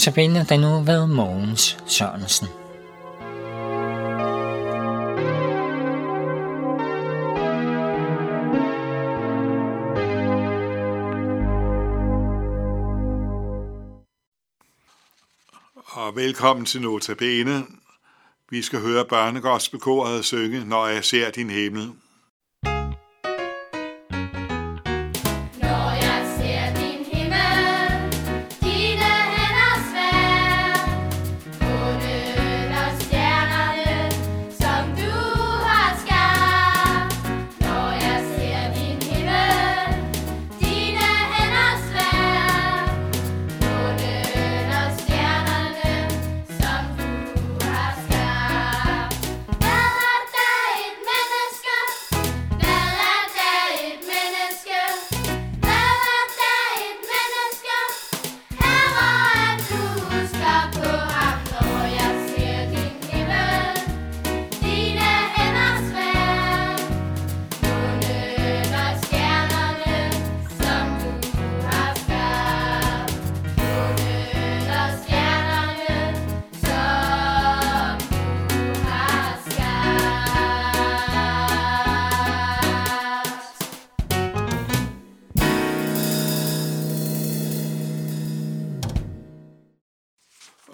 Så vælger der nu ved Mogens Sørensen. Og velkommen til Nota Bene. Vi skal høre børnegospelkoret synge, Når jeg ser din himmel.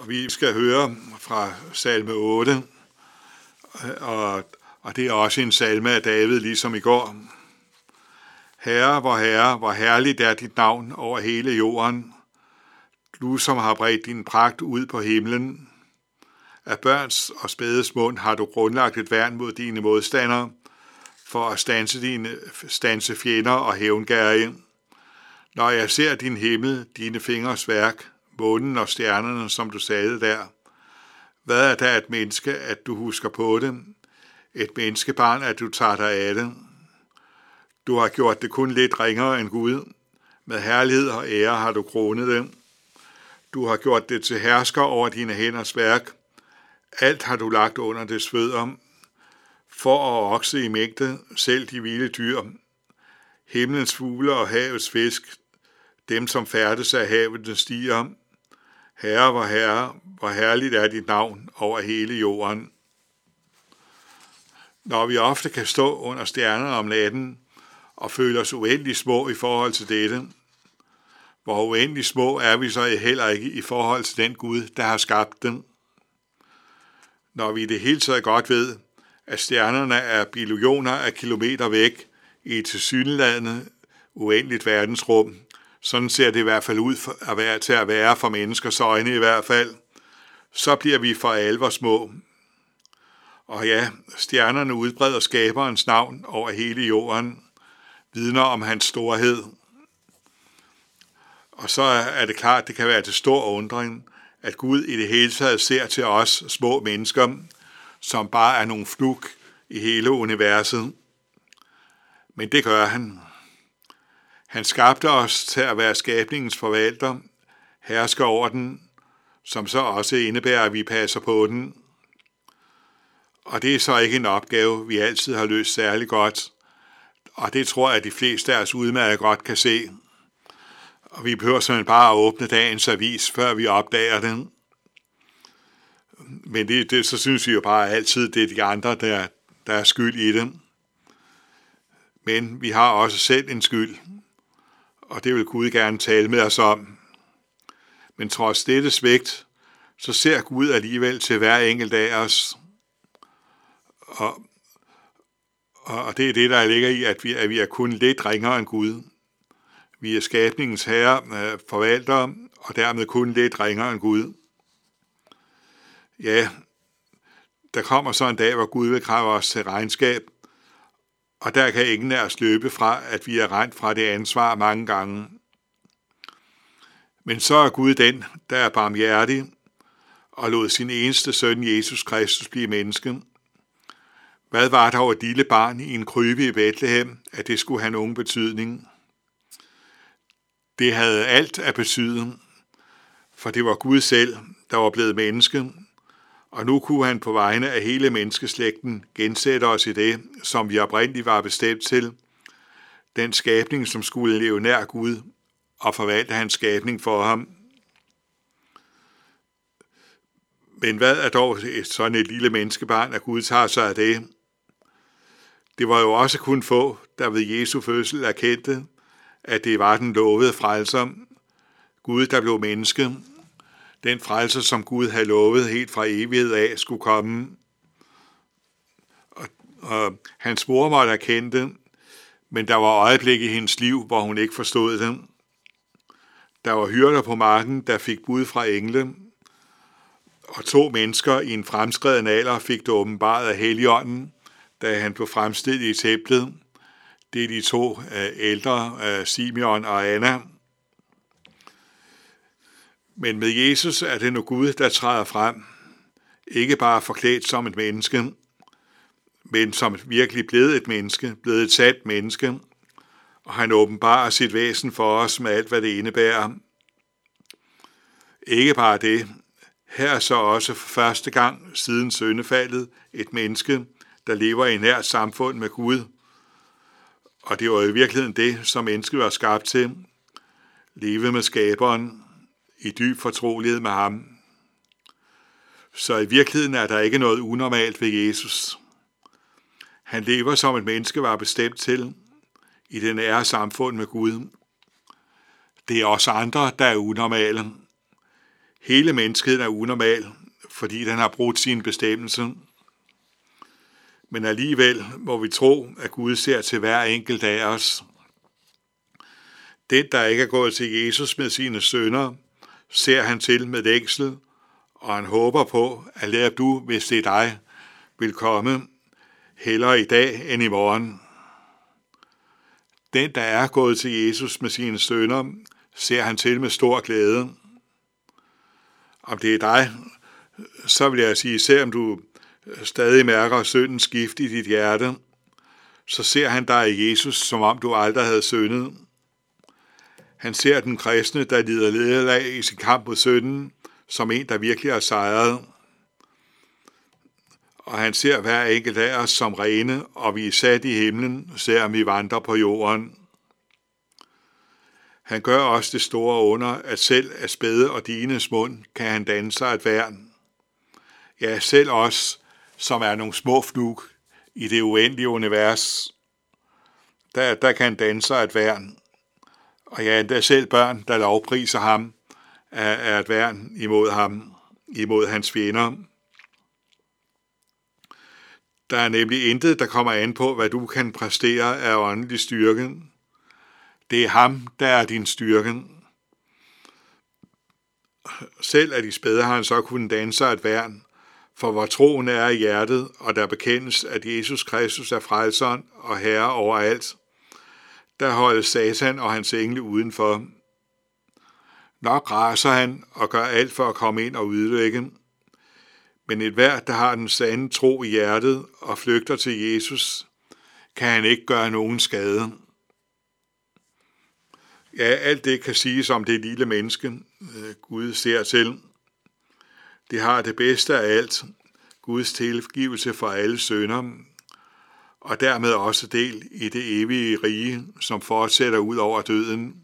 Vi skal høre fra salme 8, og det er også en salme af David, ligesom i går. Herre, hvor herligt er dit navn over hele jorden, du som har bredt din pragt ud på himlen. Af børns og spædes mund har du grundlagt et værn mod dine modstandere, for at stanse fjender og hævngærige. Når jeg ser din himmel, dine fingers værk, månen og stjernerne, som du sagde der. Hvad er der et menneske, at du husker på det? Et menneskebarn, at du tager dig af det? Du har gjort det kun lidt ringere end Gud. Med herlighed og ære har du kronet det. Du har gjort det til hersker over dine hænders værk. Alt har du lagt under dets fødder. For og okse i mængde, selv de vilde dyr. Himlens fugle og havets fisk, dem som færdes af havet, den stiger. Herre, hvor herligt er dit navn over hele jorden. Når vi ofte kan stå under stjernerne om natten og føle os uendelig små i forhold til dette, hvor uendelig små er vi så heller ikke i forhold til den Gud, der har skabt dem. Når vi i det hele taget godt ved, at stjernerne er billioner af kilometer væk i et tilsyneladende uendeligt verdensrum, sådan ser det i hvert fald ud til at være for menneskers øjne i hvert fald, så bliver vi for alvor små. Og ja, stjernerne udbreder skaberens navn over hele jorden, vidner om hans storhed. Og så er det klart, at det kan være til stor undring, at Gud i det hele taget ser til os små mennesker, som bare er nogle fluk i hele universet. Men det gør han. Han skabte os til at være skabningens forvalter, hersker over den, som så også indebærer, at vi passer på den. Og det er så ikke en opgave, vi altid har løst særlig godt, og det tror jeg, at de fleste af os udmærket godt kan se. Og vi behøver simpelthen bare at åbne dagens avis, før vi opdager den. Men det, så synes vi jo bare altid, det er de andre, der er skyld i det. Men vi har også selv en skyld. Og det vil Gud gerne tale med os om. Men trods dette svigt, så ser Gud alligevel til hver enkelt af os. Og det er det, der ligger i, at vi er kun lidt ringere end Gud. Vi er skabningens herre, forvaltere, og dermed kun lidt ringere end Gud. Ja, der kommer så en dag, hvor Gud vil kræve os til regnskab, og der kan ingen af os løbe fra, at vi er rendt fra det ansvar mange gange. Men så er Gud den, der er barmhjertig, og lod sin eneste søn, Jesus Kristus, blive menneske. Hvad var der over et lille barn i en krybe i Bethlehem, at det skulle have nogen betydning? Det havde alt at betyde, for det var Gud selv, der var blevet menneske, og nu kunne han på vegne af hele menneskeslægten gensætte os i det, som vi oprindeligt var bestemt til, den skabning, som skulle leve nær Gud og forvalte hans skabning for ham. Men hvad er dog sådan et lille menneskebarn, at Gud tager sig af det? Det var jo også kun få, der ved Jesu fødsel erkendte, at det var den lovede frelser, Gud, der blev menneske. Den frelser, som Gud havde lovet helt fra evighed af, skulle komme. Og hans mor måtte erkende det, men der var øjeblik i hendes liv, hvor hun ikke forstod det. Der var hyrder på marken, der fik bud fra engle, og to mennesker i en fremskreden alder fik det åbenbart af Helligånden, da han blev fremstillet i templet. Det er de to ældre, Simeon og Anna. Men med Jesus er det nu Gud, der træder frem, ikke bare forklædt som et menneske, men som virkelig blevet et menneske, blevet et sandt menneske, og han åbenbarer sit væsen for os med alt, hvad det indebærer. Ikke bare det, her er så også for første gang siden syndefaldet et menneske, der lever i et nært samfund med Gud. Og det var i virkeligheden det, som mennesket var skabt til. Leve med skaberen, i dyb fortrolighed med ham. Så i virkeligheden er der ikke noget unormalt ved Jesus. Han lever, som et menneske var bestemt til, i det nære samfund med Gud. Det er også andre, der er unormale. Hele mennesket er unormal, fordi den har brudt sin bestemmelse. Men alligevel må vi tro, at Gud ser til hver enkelt af os. Den, der ikke er gået til Jesus med sine synder, ser han til med længsel, og han håber på, at lad du, hvis det er dig, vil komme hellere i dag end i morgen. Den, der er gået til Jesus med sine synder, ser han til med stor glæde. Om det er dig, så vil jeg sige, selvom du stadig mærker syndens gift i dit hjerte, så ser han dig i Jesus, som om du aldrig havde syndet. Han ser den kristne, der lider nederlag i sin kamp mod synden, som en, der virkelig har sejret. Og han ser hver enkelt af os som rene, og vi er sat i himlen, selvom vi vandrer på jorden. Han gør også det store under, at selv af spæde og dines mund kan han danne sig et værn. Ja, selv os, som er nogle små flug i det uendelige univers, der kan han danne sig et værn. Og ja, der selv børn, der lovpriser ham, er et værn imod ham, imod hans fjender. Der er nemlig intet, der kommer an på, hvad du kan præstere af åndelig styrke. Det er ham, der er din styrke. Selv af de spæde har han så kunnet danne sig et værn, for hvor troen er i hjertet, og der bekendes, at Jesus Kristus er frelseren og herre over alt, der holdes Satan og hans engle udenfor. Nok raser han og gør alt for at komme ind og udlægge. Men et hver, der har den sande tro i hjertet og flygter til Jesus, kan han ikke gøre nogen skade. Ja, alt det kan siges om det lille menneske, Gud ser til. Det har det bedste af alt, Guds tilgivelse for alle synder, og dermed også del i det evige rige, som fortsætter ud over døden.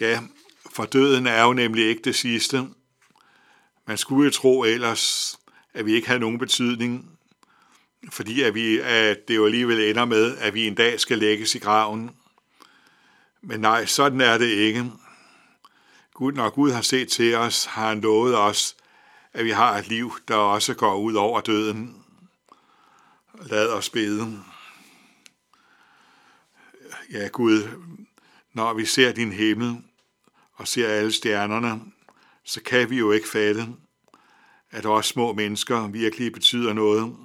Ja, for døden er jo nemlig ikke det sidste. Man skulle jo tro ellers, at vi ikke havde nogen betydning, fordi at det jo alligevel ender med, at vi en dag skal lægges i graven. Men nej, sådan er det ikke. Når Gud har set til os, har han lovet os, at vi har et liv, der også går ud over døden. Lad os bede. Ja Gud, når vi ser din himmel og ser alle stjernerne, så kan vi jo ikke fatte, at os små mennesker virkelig betyder noget.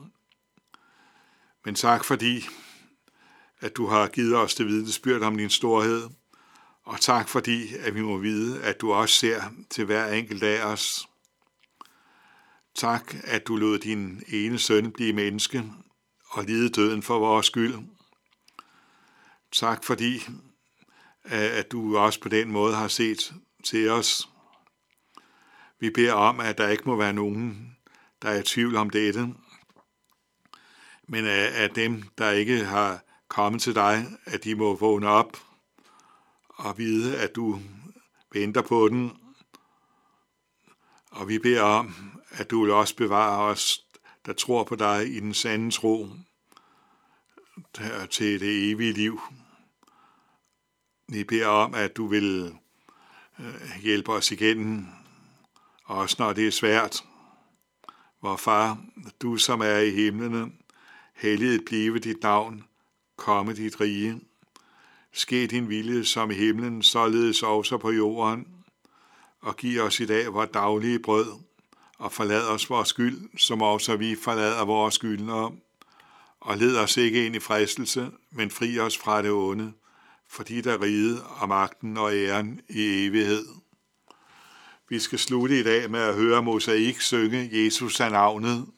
Men tak fordi, at du har givet os det vidnesbyrd om din storhed, og tak fordi, at vi må vide, at du også ser til hver enkelt af os. Tak, at du lod din ene søn blive menneske og lide døden for vores skyld. Tak fordi, at du også på den måde har set til os. Vi beder om, at der ikke må være nogen, der er i tvivl om dette, men at dem, der ikke har kommet til dig, at de må vågne op og vide, at du venter på den, Og vi beder om, at du vil også bevare os, der tror på dig i den sande tro, til det evige liv. Vi beder om, at du vil hjælpe os igen, også når det er svært. Vor far, du som er i himlene, helliget blive dit navn, komme dit rige. Ske din vilje som i himlen, således også på jorden. Og giv os i dag vores daglige brød, og forlad os vores skyld, som også vi forlader vores skyldnere. Og led os ikke ind i fristelse, men fri os fra det onde, fordi der riget og magten og æren i evighed. Vi skal slutte i dag med at høre Mosaik synge Jesus er navnet.